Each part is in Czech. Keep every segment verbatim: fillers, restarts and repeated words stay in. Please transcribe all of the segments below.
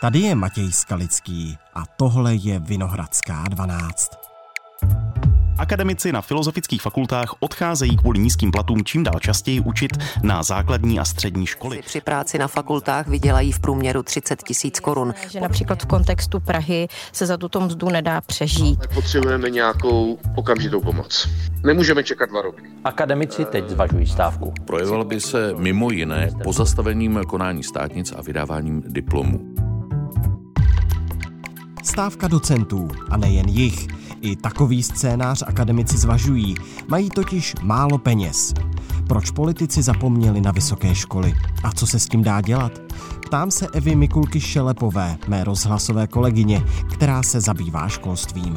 Tady je Matěj Skalický a tohle je Vinohradská dvanáct. Akademici na filozofických fakultách odcházejí kvůli nízkým platům čím dál častěji učit na základní a střední školy. Při práci na fakultách vydělají v průměru třicet tisíc korun. Že například v kontextu Prahy se za tuto mzdu nedá přežít. Potřebujeme nějakou okamžitou pomoc. Nemůžeme čekat dva roky. Akademici teď zvažují stávku. Projevil by se mimo jiné pozastavením konání státnic a vydáváním diplomů. Stávka docentů, a nejen jich. I takový scénář akademici zvažují. Mají totiž málo peněz. Proč politici zapomněli na vysoké školy? A co se s tím dá dělat? Ptám se Evy Mikulky Šelepové, mé rozhlasové kolegyně, která se zabývá školstvím.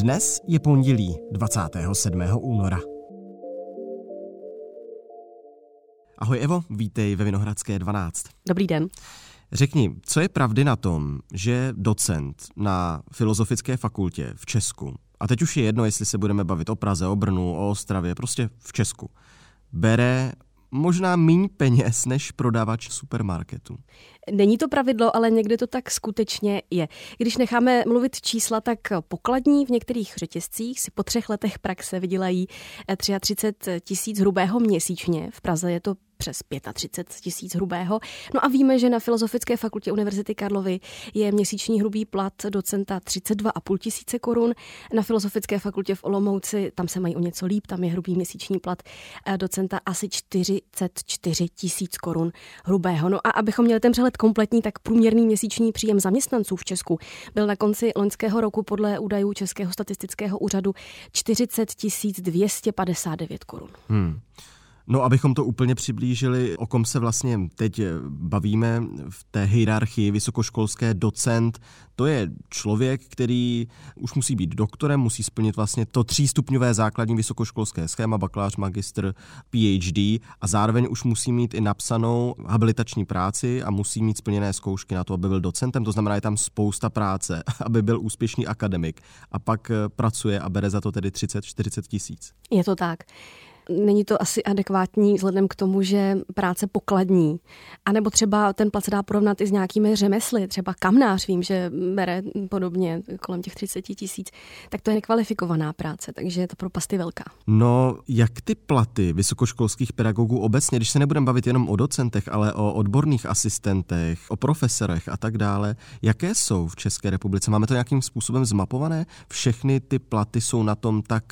Dnes je pondělí dvacátého sedmého února. Ahoj Evo, vítej ve Vinohradské dvanáct. Dobrý den. Řekni, co je pravdy na tom, že docent na filozofické fakultě v Česku, a teď už je jedno, jestli se budeme bavit o Praze, o Brnu, o Ostravě, prostě v Česku, bere možná míň peněz než prodavač supermarketu. Není to pravidlo, ale někdy to tak skutečně je. Když necháme mluvit čísla, tak pokladní v některých řetězcích si po třech letech praxe vydělají třicet tři tisíc hrubého měsíčně. V Praze je to přes třicet pět tisíc hrubého. No a víme, že na Filozofické fakultě Univerzity Karlovy je měsíční hrubý plat docenta třicet dva a půl tisíce korun. Na Filozofické fakultě v Olomouci, tam se mají o něco líp, tam je hrubý měsíční plat docenta asi čtyřicet čtyři tisíc korun hrubého. No a abychom měli ten přehled kompletní, tak průměrný měsíční příjem zaměstnanců v Česku byl na konci loňského roku podle údajů Českého statistického úřadu čtyřicet tisíc dvě stě padesát devět korun. Hmm. No, abychom to úplně přiblížili, o kom se vlastně teď bavíme v té hierarchii vysokoškolské docent, to je člověk, který už musí být doktorem, musí splnit vlastně to třístupňové základní vysokoškolské schéma, bakalář, magistr, PhD, a zároveň už musí mít i napsanou habilitační práci a musí mít splněné zkoušky na to, aby byl docentem, to znamená, je tam spousta práce, aby byl úspěšný akademik, a pak pracuje a bere za to tedy třicet čtyřicet tisíc. Je to tak. Není to asi adekvátní vzhledem k tomu, že práce pokladní. A nebo třeba ten plat se dá porovnat i s nějakými řemesly, třeba kamnář, vím, že bere podobně kolem těch třicet tisíc, tak to je nekvalifikovaná práce, takže ta propast je velká. No, jak ty platy vysokoškolských pedagogů obecně, když se nebudeme bavit jenom o docentech, ale o odborných asistentech, o profesorech a tak dále, jaké jsou v České republice? Máme to nějakým způsobem zmapované? Všechny ty platy jsou na tom tak...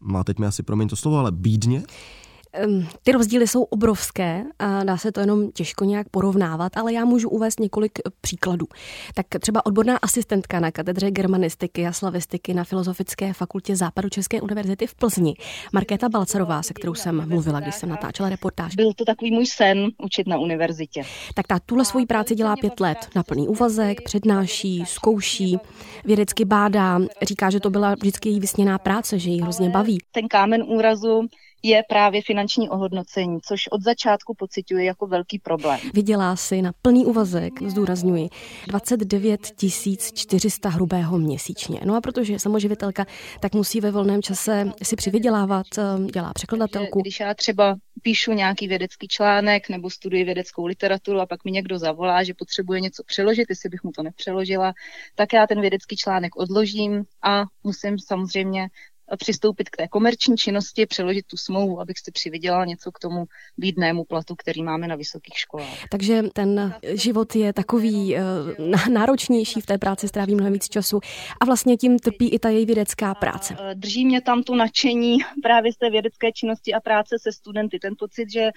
Má teď mi asi, promiň to slovo, ale bídně? Ty rozdíly jsou obrovské a dá se to jenom těžko nějak porovnávat, ale já můžu uvést několik příkladů. Tak třeba odborná asistentka na katedře germanistiky a slavistiky na Filozofické fakultě Západočeské univerzity v Plzni, Markéta Balcarová, se kterou jsem mluvila, když jsem natáčela reportáž. Byl to takový můj sen učit na univerzitě. Tak ta tuhle svoji práci dělá pět let. Na plný úvazek, přednáší, zkouší, vědecky bádá, říká, že to byla vždycky její vysněná práce, že ji hrozně baví. Ten kámen úrazu je právě finanční ohodnocení, což od začátku pociťuje jako velký problém. Vydělá si na plný úvazek, zdůrazňuji, dvacet devět tisíc čtyři sta hrubého měsíčně. No a protože je samoživitelka, tak musí ve volném čase si přivydělávat, dělá překladatelku. Když já třeba píšu nějaký vědecký článek nebo studuji vědeckou literaturu a pak mi někdo zavolá, že potřebuje něco přeložit, jestli bych mu to nepřeložila, tak já ten vědecký článek odložím a musím samozřejmě přistoupit k té komerční činnosti, přeložit tu smlouvu, abych si přivydělal něco k tomu bídnému platu, který máme na vysokých školách. Takže ten život je takový náročnější, v té práci strávím mnohem víc času a vlastně tím trpí i ta její vědecká práce. Drží mě tam to nadšení právě z té vědecké činnosti a práce se studenty. Ten pocit, že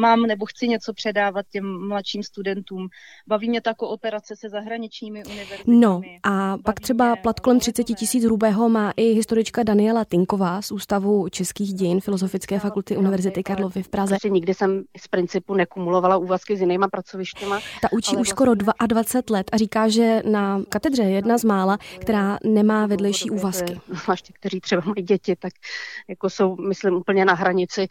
mám nebo chci něco předávat těm mladším studentům. Baví mě ta kooperace se zahraničními univerzitami. No a pak třeba plat kolem třicet tisíc hrubého má i historička Daniela Tinková z Ústavu českých dějin Filozofické fakulty Univerzity Karlovy v Praze. Nikdy jsem z principu nekumulovala úvazky s jinýma pracovištěma. Ta učí už skoro dvacet dva let a říká, že na katedře je jedna z mála, která nemá vedlejší úvazky. Zvláště kteří třeba mají děti, tak jako jsou, myslím, úplně na hranici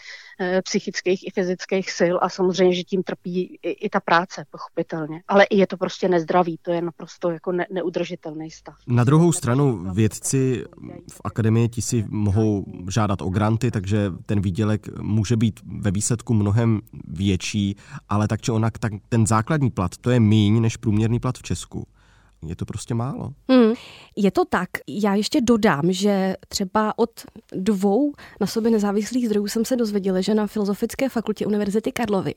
psychických i fyzických sil a samozřejmě, že tím trpí i, i ta práce, pochopitelně. Ale i je to prostě nezdravý, to je naprosto jako ne, neudržitelný stav. Na druhou stranu vědci v akademii ti si mohou žádat o granty, takže ten výdělek může být ve výsledku mnohem větší, ale tak či onak tak ten základní plat, to je míň než průměrný plat v Česku. Je to prostě málo. Hmm. Je to tak. Já ještě dodám, že třeba od dvou na sobě nezávislých zdrojů jsem se dozvěděla, že na Filozofické fakultě Univerzity Karlovy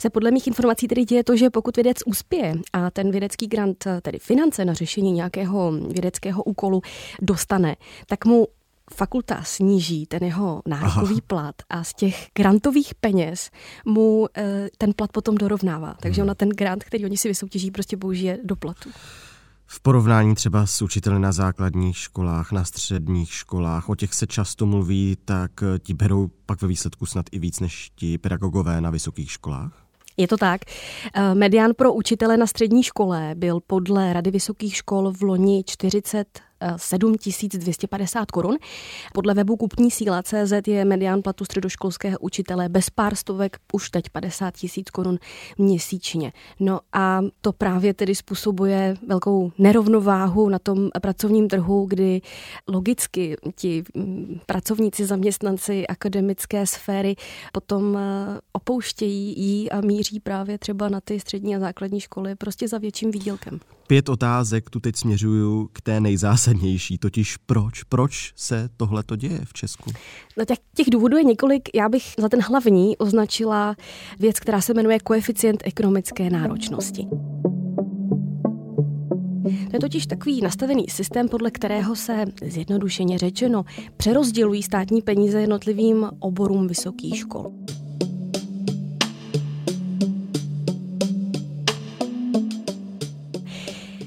se podle mých informací tedy děje to, že pokud vědec uspěje a ten vědecký grant, tedy finance na řešení nějakého vědeckého úkolu dostane, tak mu fakulta sníží ten jeho nárokový Aha. plat a z těch grantových peněz mu e, ten plat potom dorovnává. Takže ona ten grant, který oni si vysoutěží, prostě použije do platu. V porovnání třeba s učiteli na základních školách, na středních školách, o těch se často mluví, tak ti berou pak ve výsledku snad i víc než ti pedagogové na vysokých školách? Je to tak. Medián pro učitele na střední škole byl podle Rady vysokých škol v loni čtyřicet sedm tisíc dvě stě padesát korun. Podle webu Kupní síla tečka cé zet je medián platu středoškolského učitele bez pár stovek už teď padesát tisíc korun měsíčně. No a to právě tedy způsobuje velkou nerovnováhu na tom pracovním trhu, kdy logicky ti pracovníci, zaměstnanci akademické sféry potom opouštějí ji a míří právě třeba na ty střední a základní školy prostě za větším výdělkem. Pět otázek tu teď směřuju k té nejzásadnější, totiž proč? Proč se tohleto děje v Česku? No těch, těch důvodů je několik. Já bych za ten hlavní označila věc, která se jmenuje koeficient ekonomické náročnosti. To je totiž takový nastavený systém, podle kterého se, zjednodušeně řečeno, přerozdělují státní peníze jednotlivým oborům vysokých škol.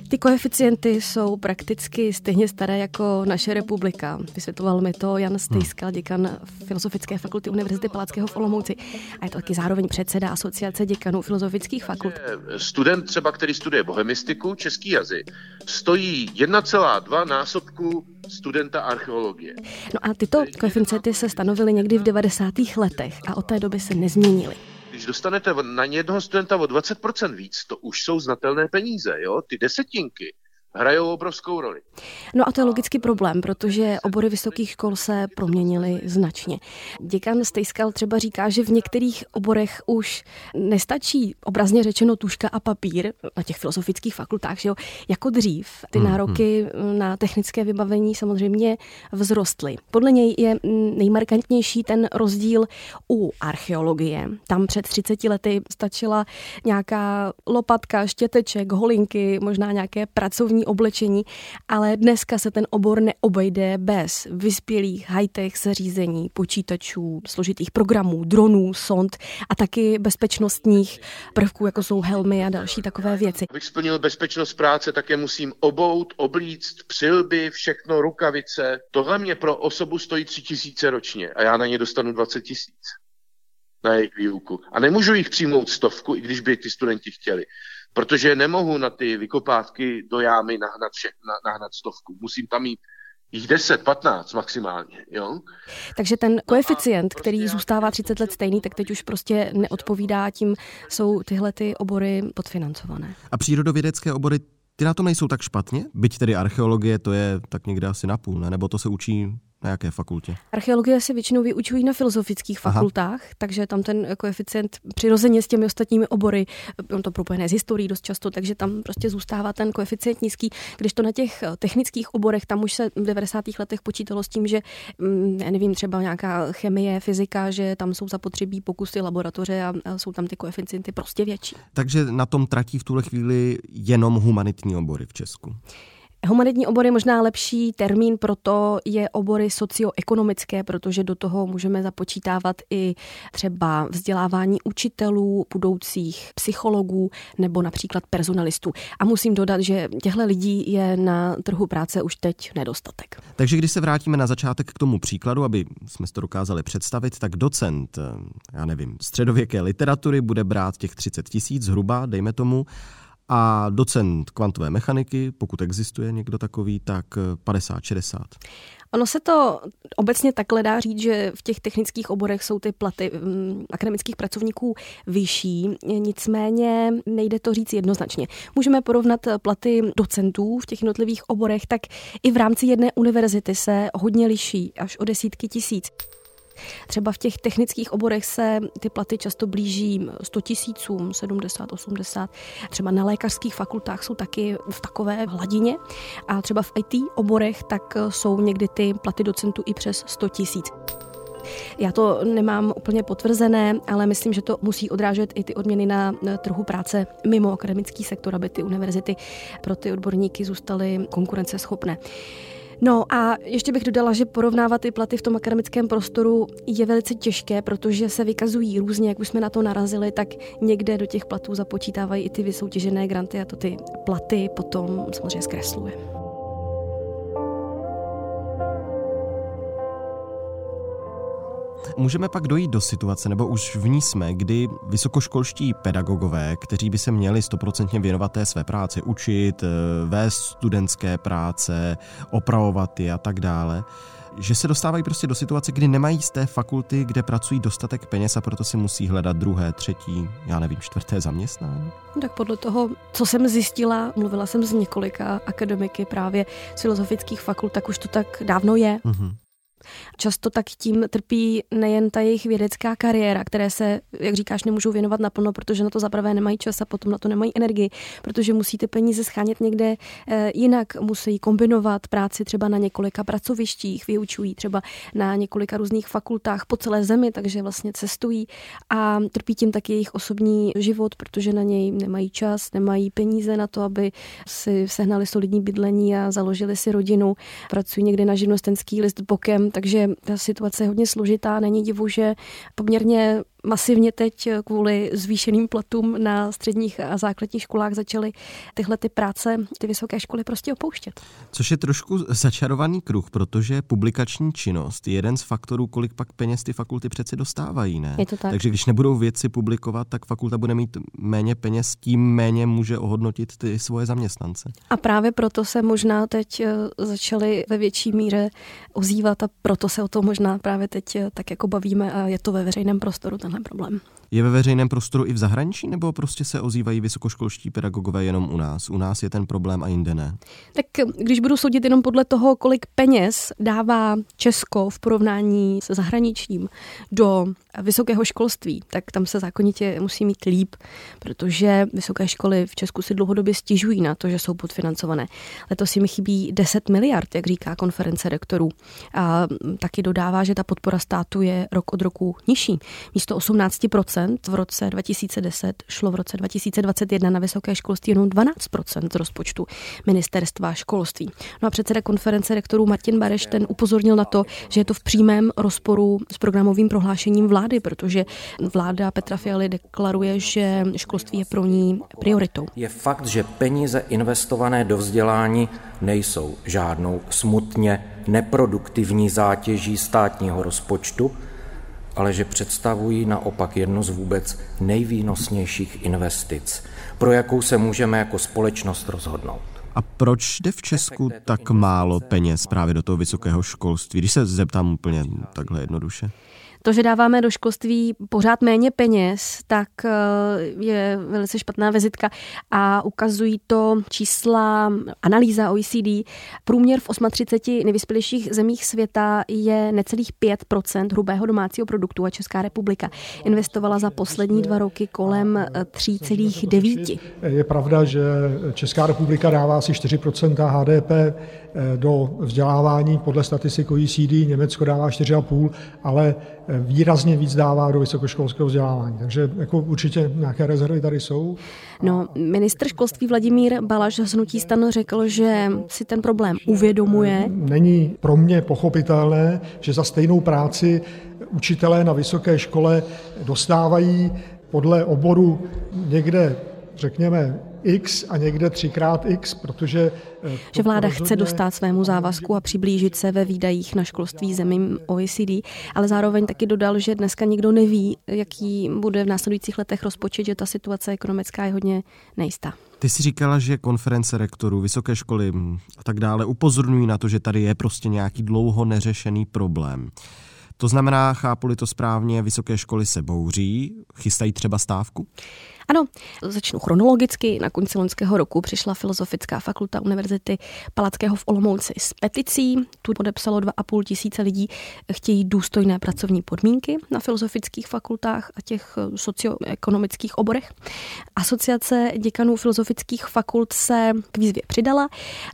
Ty koeficienty jsou prakticky stejně staré jako naše republika. Vysvětloval mi to Jan Stejskal, děkan Filozofické fakulty Univerzity Palackého v Olomouci. A je to taky zároveň předseda Asociace děkanů filozofických fakult. Student třeba, který studuje bohemistiku, český jazyk, stojí jedna celá dva násobku studenta archeologie. No a tyto koeficienty se stanovily někdy v devadesátých letech a od té doby se nezměnily. Když dostanete na jednoho studenta o dvacet procent víc, to už jsou znatelné peníze, jo? Ty desetinky hrajou obrovskou roli. No a to je logický problém, protože obory vysokých škol se proměnily značně. Děkan Stejskal třeba říká, že v některých oborech už nestačí obrazně řečeno tužka a papír na těch filozofických fakultách, že jo? Jako dřív ty nároky na technické vybavení samozřejmě vzrostly. Podle něj je nejmarkantnější ten rozdíl u archeologie. Tam před třiceti lety stačila nějaká lopatka, štěteček, holinky, možná nějaké pracovní oblečení, ale dneska se ten obor neobejde bez vyspělých high-tech zařízení, počítačů, složitých programů, dronů, sond a taky bezpečnostních prvků, jako jsou helmy a další takové věci. Abych splnil bezpečnost práce, tak je musím obout, oblíct, přilby, všechno, rukavice. Tohle mě pro osobu stojí tři tisíce ročně a já na ně dostanu dvacet tisíc na jejich výuku. A nemůžu jich přijmout stovku, i když by ty studenti chtěli. Protože nemohu na ty vykopávky do jámy nahnat, vše, nahnat stovku. Musím tam mít jich deset, patnáct maximálně. Jo? Takže ten koeficient, který zůstává třicet let stejný, tak teď už prostě neodpovídá, tím jsou tyhle ty obory podfinancované. A přírodovědecké obory, ty na tom nejsou tak špatně? Byť tedy archeologie, to je tak někde asi napůl, ne? Nebo to se učí... Na jaké fakultě? Archeologie se většinou vyučují na filozofických fakultách, Aha. takže tam ten koeficient přirozeně s těmi ostatními obory, on to propojené s historií dost často, takže tam prostě zůstává ten koeficient nízký, když to na těch technických oborech, tam už se v devadesátých letech počítalo s tím, že nevím, třeba nějaká chemie, fyzika, že tam jsou zapotřebí pokusy, laboratoře a jsou tam ty koeficienty prostě větší. Takže na tom tratí v tuhle chvíli jenom humanitní obory v Česku? Humanitní obory, možná lepší termín proto je obory socioekonomické, protože do toho můžeme započítávat i třeba vzdělávání učitelů, budoucích psychologů nebo například personalistů. A musím dodat, že těchto lidí je na trhu práce už teď nedostatek. Takže když se vrátíme na začátek k tomu příkladu, aby jsme si to dokázali představit, tak docent, já nevím, středověké literatury bude brát těch třicet tisíc zhruba, dejme tomu, a docent kvantové mechaniky, pokud existuje někdo takový, tak padesát šedesát. Ono se to obecně takhle dá říct, že v těch technických oborech jsou ty platy akademických pracovníků vyšší, nicméně nejde to říct jednoznačně. Můžeme porovnat platy docentů v těch jednotlivých oborech, tak i v rámci jedné univerzity se hodně liší, až o desítky tisíc. Třeba v těch technických oborech se ty platy často blíží sto tisícům, sedmdesát, osmdesát. Třeba na lékařských fakultách jsou taky v takové hladině. A třeba v í té oborech tak jsou někdy ty platy docentů i přes sto tisíc. Já to nemám úplně potvrzené, ale myslím, že to musí odrážet i ty odměny na trhu práce mimo akademický sektor, aby ty univerzity pro ty odborníky zůstaly konkurenceschopné. No a ještě bych dodala, že porovnávat ty platy v tom akademickém prostoru je velice těžké, protože se vykazují různě, jak už jsme na to narazili, tak někde do těch platů započítávají i ty vysoutěžené granty a to ty platy potom samozřejmě zkresluje. Můžeme pak dojít do situace, nebo už v ní jsme, kdy vysokoškolští pedagogové, kteří by se měli stoprocentně věnovat té své práci, učit, vést studentské práce, opravovat je a tak dále, že se dostávají prostě do situace, kdy nemají z té fakulty, kde pracují, dostatek peněz a proto si musí hledat druhé, třetí, já nevím, čtvrté zaměstnání? Tak podle toho, co jsem zjistila, mluvila jsem s několika akademiky právě z filozofických fakult, tak už to tak dávno je. Mm-hmm. Často tak tím trpí nejen ta jejich vědecká kariéra, které se, jak říkáš, nemůžou věnovat naplno, protože na to zaprvé nemají čas a potom na to nemají energii, protože musí ty peníze schánět někde jinak, musí kombinovat práci třeba na několika pracovištích, vyučují třeba na několika různých fakultách po celé zemi, takže vlastně cestují a trpí tím taky jejich osobní život, protože na něj nemají čas, nemají peníze na to, aby si sehnali solidní bydlení a založili si rodinu, pracují někde na živnostenský list bokem. Takže ta situace je hodně složitá. Není divu, že poměrně masivně teď kvůli zvýšeným platům na středních a základních školách začaly tyhle ty práce, ty vysoké školy prostě opouštět. Což je trošku začarovaný kruh, protože publikační činnost je jeden z faktorů, kolik pak peněz ty fakulty přeci dostávají, ne? Je to tak. Takže když nebudou věci publikovat, tak fakulta bude mít méně peněz, tím méně může ohodnotit ty svoje zaměstnance. A právě proto se možná teď začaly ve větší míře ozývat a proto se o to možná právě teď tak jako bavíme a je to ve veřejném prostoru. Problém. Je ve veřejném prostoru i v zahraničí, nebo prostě se ozývají vysokoškolští pedagogové jenom u nás? U nás je ten problém a jinde ne? Tak když budu soudit jenom podle toho, kolik peněz dává Česko v porovnání se zahraničím do vysokého školství, tak tam se zákonitě musí mít líp, protože vysoké školy v Česku si dlouhodobě stěžují na to, že jsou podfinancované. Letos jim chybí deset miliard, jak říká konference rektorů. A taky dodává, že ta podpora státu je rok od roku nižší. Místo osmnáct procent v roce dva tisíce deset šlo v roce dva tisíce dvacet jedna na vysoké školství jenom dvanáct procent z rozpočtu ministerstva školství. No a předseda konference rektorů Martin Bareš ten upozornil na to, že je to v přímém rozporu s programovým prohlášením vlády, protože vláda Petra Fialy deklaruje, že školství je pro ní prioritou. Je fakt, že peníze investované do vzdělání nejsou žádnou smutně neproduktivní zátěží státního rozpočtu, ale že představují naopak jednu z vůbec nejvýnosnějších investic, pro jakou se můžeme jako společnost rozhodnout. A proč jde v Česku tak málo peněz právě do toho vysokého školství, když se zeptám úplně takhle jednoduše? To, že dáváme do školství pořád méně peněz, tak je velice špatná vizitka a ukazují to čísla, analýza O E C D. Průměr v třiceti osmi nejvyspělejších zemích světa je necelých pět procent hrubého domácího produktu a Česká republika investovala za poslední dva roky kolem tři celá devět. Je pravda, že Česká republika dává asi čtyři procenta H D P do vzdělávání podle statistik O E C D, Německo dává čtyři celá pět, ale výrazně víc dává do vysokoškolského vzdělávání. Takže jako určitě nějaké rezervy tady jsou. No, ministr školství Vladimír Balaš z hnutí STAN řekl, že si ten problém uvědomuje. Není pro mě pochopitelné, že za stejnou práci učitelé na vysoké škole dostávají podle oboru někde, řekněme, X a někde třikrát X, protože... Že vláda chce dostát svému závazku a přiblížit se ve výdajích na školství zemím O E C D, ale zároveň taky dodal, že dneska nikdo neví, jaký bude v následujících letech rozpočet, že ta situace ekonomická je hodně nejistá. Ty jsi říkala, že konference rektorů, vysoké školy a tak dále upozorňují na to, že tady je prostě nějaký dlouho neřešený problém. To znamená, chápu-li to správně, vysoké školy se bouří, chystají třeba stávku? Ano, začnu chronologicky. Na konci loňského roku přišla Filozofická fakulta Univerzity Palackého v Olomouci s peticí. Tu podepsalo dva a půl tisíce lidí. Chtějí důstojné pracovní podmínky na filozofických fakultách a těch socioekonomických oborech. Asociace děkanů filozofických fakult se k výzvě přidala.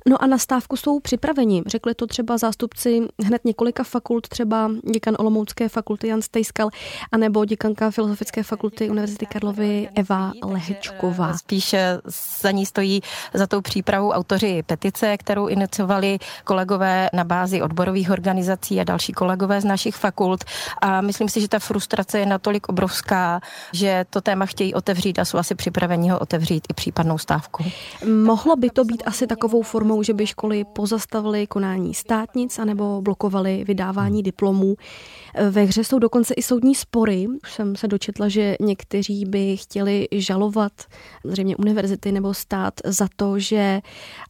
No a na stávku jsou připraveni. Řekli to třeba zástupci hned několika fakult, třeba děkan Olomoucké fakulty Jan Stejskal, anebo děkanka Filozofické fakulty Univerzity Karlovy Eva Lehečková. Spíše za ní stojí za tou přípravou autoři petice, kterou iniciovali kolegové na bázi odborových organizací a další kolegové z našich fakult. A myslím si, že ta frustrace je natolik obrovská, že to téma chtějí otevřít a jsou asi připraveni ho otevřít i případnou stávku. Mohlo by to být asi takovou formou, že by školy pozastavily konání státnic anebo blokovaly vydávání diplomů. Ve hře jsou dokonce i soudní spory. Už jsem se dočetla, že někteří by chtěli žalovat zřejmě univerzity nebo stát za to, že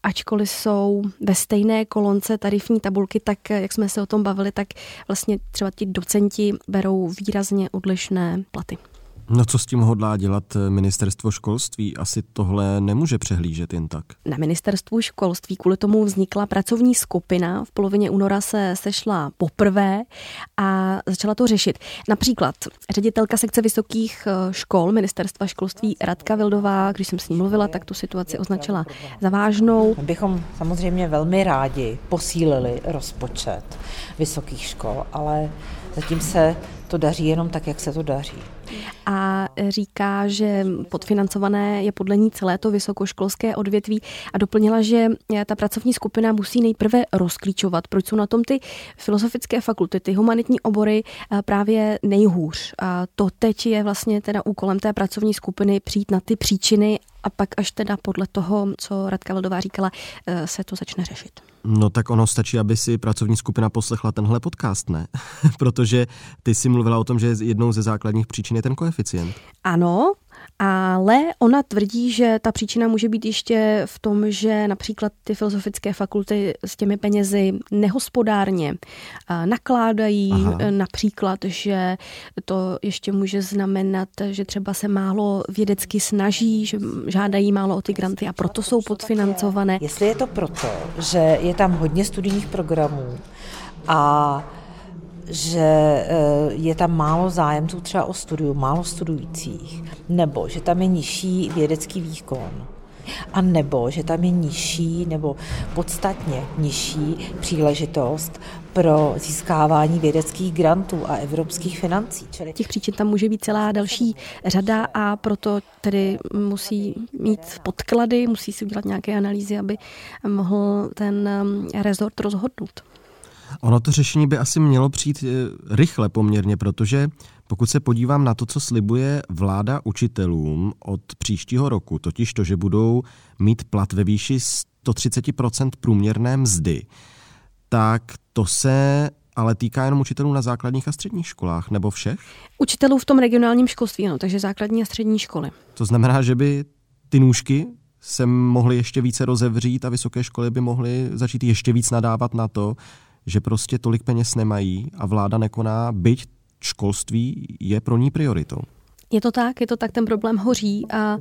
ačkoliv jsou ve stejné kolonce tarifní tabulky, tak jak jsme se o tom bavili, tak vlastně třeba ti docenti berou výrazně odlišné platy. No co s tím hodlá dělat ministerstvo školství? Asi tohle nemůže přehlížet jen tak. Na ministerstvu školství kvůli tomu vznikla pracovní skupina. V polovině února se sešla poprvé a začala to řešit. Například ředitelka sekce vysokých škol ministerstva školství Radka Vildová, když jsem s ní mluvila, tak tu situaci označila za vážnou. Bychom samozřejmě velmi rádi posílili rozpočet vysokých škol, ale zatím se to daří jenom tak, jak se to daří. A říká, že podfinancované je podle ní celé to vysokoškolské odvětví a doplnila, že ta pracovní skupina musí nejprve rozklíčovat, proč jsou na tom ty filozofické fakulty, ty humanitní obory právě nejhůř. A to teď je vlastně teda úkolem té pracovní skupiny přijít na ty příčiny a pak až teda podle toho, co Radka Vildová říkala, se to začne řešit. No tak ono stačí, aby si pracovní skupina poslechla tenhle podcast, ne? Protože ty jsi mluvila o tom, že jednou ze základních příčin je ten koeficient. Ano, ale ona tvrdí, že ta příčina může být ještě v tom, že například ty filozofické fakulty s těmi penězi nehospodárně nakládají. Aha. Například, že to ještě může znamenat, že třeba se málo vědecky snaží, že žádají málo o ty granty a proto jsou podfinancované. Jestli je to proto, že je tam hodně studijních programů a že je tam málo zájemců třeba o studium, málo studujících, nebo že tam je nižší vědecký výkon, a nebo že tam je nižší nebo podstatně nižší příležitost pro získávání vědeckých grantů a evropských financí. Čili... Těch příčin tam může být celá další řada a proto tedy musí mít podklady, musí si udělat nějaké analýzy, aby mohl ten rezort rozhodnout. Ono to řešení by asi mělo přijít rychle poměrně, protože pokud se podívám na to, co slibuje vláda učitelům od příštího roku, totiž to, že budou mít plat ve výši sto třicet procent průměrné mzdy, tak to se ale týká jenom učitelů na základních a středních školách, nebo všech? Učitelů v tom regionálním školství, ano, takže základní a střední školy. To znamená, že by ty nůžky se mohly ještě více rozevřít a vysoké školy by mohly začít ještě víc nadávat na to, že prostě tolik peněz nemají a vláda nekoná, byť školství je pro ní prioritou. Je to tak, je to tak, ten problém hoří a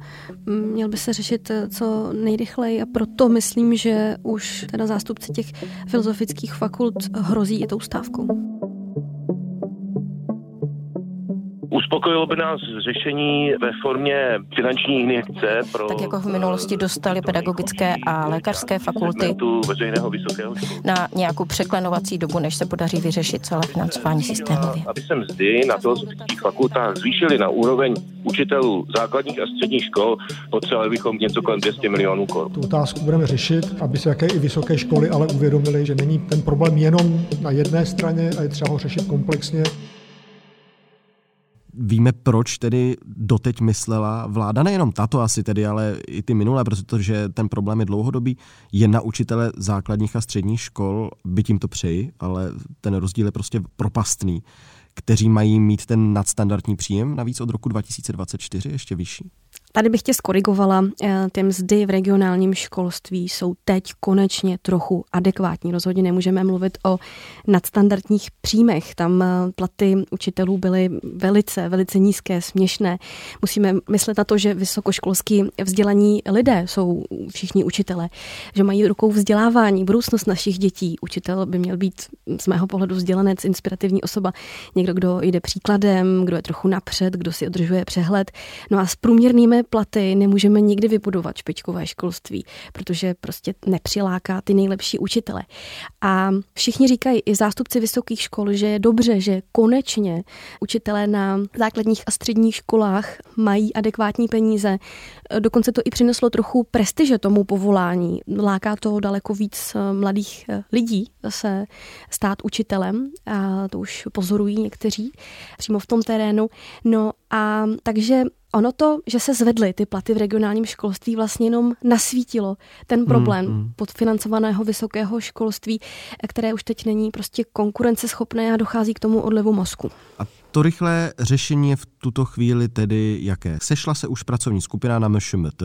měl by se řešit co nejrychleji a proto myslím, že už teda zástupci těch filozofických fakult hrozí i tou stávkou. Uspokojilo by nás řešení ve formě finanční injekce pro... Tak jako v minulosti dostali pedagogické a lékařské fakulty na nějakou překlenovací dobu, než se podaří vyřešit celé financování systémově. Aby se mzdy na filozofických fakultách zvýšily na úroveň učitelů základních a středních škol, potřebovali bychom něco kolem dvě stě milionů korun. Tu otázku budeme řešit, aby se jaké i vysoké školy ale uvědomily, že není ten problém jenom na jedné straně a je třeba ho řešit komplexně. víme, proč tedy doteď myslela vláda, nejenom tato asi tedy, ale i ty minulé, protože ten problém je dlouhodobý, je na učitele základních a středních škol, byť jim to přeji, ale ten rozdíl je prostě propastný, kteří mají mít ten nadstandardní příjem, navíc od roku dva tisíce dvacet čtyři ještě vyšší. Tady bych tě skorigovala, ty mzdy v regionálním školství jsou teď konečně trochu adekvátní. Rozhodně nemůžeme mluvit o nadstandardních příjmech. Tam platy učitelů byly velice, velice nízké, směšné. Musíme myslet na to, že vysokoškolsky vzdělaní lidé jsou všichni učitelé, že mají rukou vzdělávání, budoucnost našich dětí. Učitel by měl být z mého pohledu vzdělanec, inspirativní osoba, někdo, kdo jde příkladem, kdo je trochu napřed, kdo si udržuje přehled. No a s průměrnými platy nemůžeme nikdy vybudovat špičkové školství, protože prostě nepřiláká ty nejlepší učitele. A všichni říkají, i zástupci vysokých škol, že je dobře, že konečně učitelé na základních a středních školách mají adekvátní peníze. Dokonce to i přineslo trochu prestiže tomu povolání. Láká to daleko víc mladých lidí se stát učitelem a to už pozorují někteří přímo v tom terénu. No a takže ono to, že se zvedly ty platy v regionálním školství, vlastně jenom nasvítilo ten problém mm, mm. podfinancovaného vysokého školství, které už teď není prostě konkurenceschopné a dochází k tomu odlivu mozku. A to rychlé řešení je v tuto chvíli tedy jaké? Sešla se už pracovní skupina na M Š M T,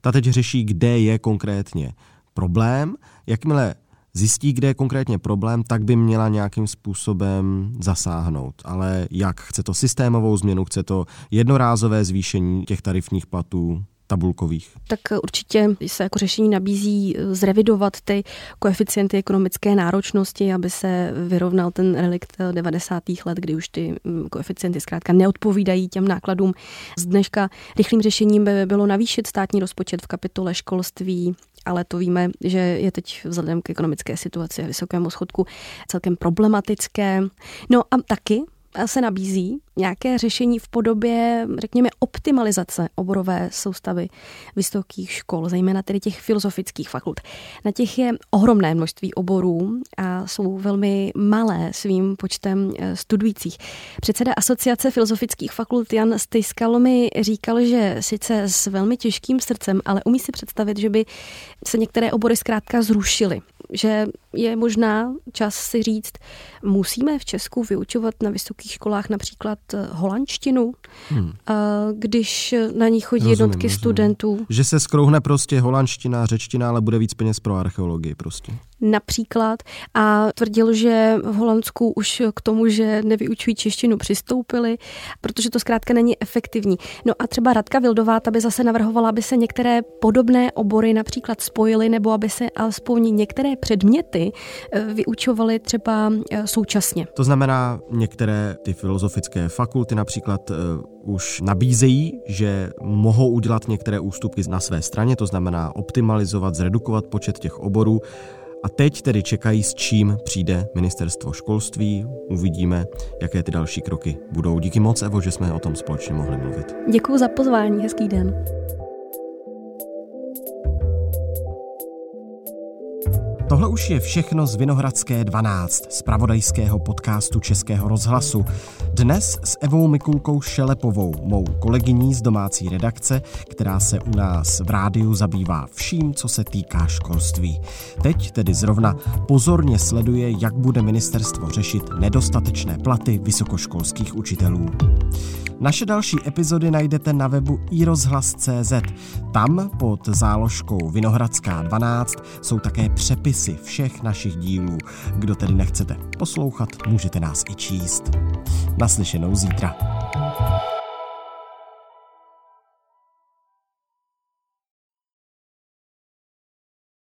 ta teď řeší, kde je konkrétně problém. Jakmile zjistí, kde je konkrétně problém, tak by měla nějakým způsobem zasáhnout. Ale jak? Chce to systémovou změnu, chce to jednorázové zvýšení těch tarifních platů? Tabulkových. Tak určitě se jako řešení nabízí zrevidovat ty koeficienty ekonomické náročnosti, aby se vyrovnal ten relikt devadesátých let, kdy už ty koeficienty zkrátka neodpovídají těm nákladům. Z dneška rychlým řešením by bylo navýšit státní rozpočet v kapitole školství, ale to víme, že je teď vzhledem k ekonomické situaci a vysokému schodku celkem problematické. No a taky se nabízí nějaké řešení v podobě, řekněme, optimalizace oborové soustavy vysokých škol, zejména tedy těch filozofických fakult. Na těch je ohromné množství oborů a jsou velmi malé svým počtem studujících. Předseda Asociace filozofických fakult Jan Stejskal mi říkal, že sice s velmi těžkým srdcem, ale umí si představit, že by se některé obory zkrátka zrušily. Že je možná čas si říct, musíme v Česku vyučovat na vysokých školách například holandštinu, hmm. když na ní chodí rozumím, jednotky rozumím. studentů. Že se skrouhne prostě holandština, řečtina, ale bude víc peněz pro archeologii prostě. Například. A tvrdil, že v Holandsku už k tomu, že nevyučují češtinu, přistoupili, protože to zkrátka není efektivní. No a třeba Radka Vildová, ta by zase navrhovala, aby se některé podobné obory například spojily, nebo aby se alespoň některé předměty vyučovaly třeba současně. To znamená, některé ty filozofické fakulty například už nabízejí, že mohou udělat některé ústupky na své straně, to znamená optimalizovat, zredukovat počet těch oborů. A teď tedy čekají, s čím přijde ministerstvo školství. Uvidíme, jaké ty další kroky budou. Díky moc, Evo, že jsme o tom společně mohli mluvit. Děkuji za pozvání, hezký den. Tohle už je všechno z Vinohradské dvanáct, zpravodajského podcastu Českého rozhlasu. Dnes s Evou Mikulkou Šelepovou, mou kolegyní z domácí redakce, která se u nás v rádiu zabývá vším, co se týká školství. Teď tedy zrovna pozorně sleduje, jak bude ministerstvo řešit nedostatečné platy vysokoškolských učitelů. Naše další epizody najdete na webu i rozhlas tečka cé zet. Tam pod záložkou Vinohradská dvanáct jsou také přepisy všech našich dílů. Kdo tedy nechcete poslouchat, můžete nás i číst. Naslyšenou zítra.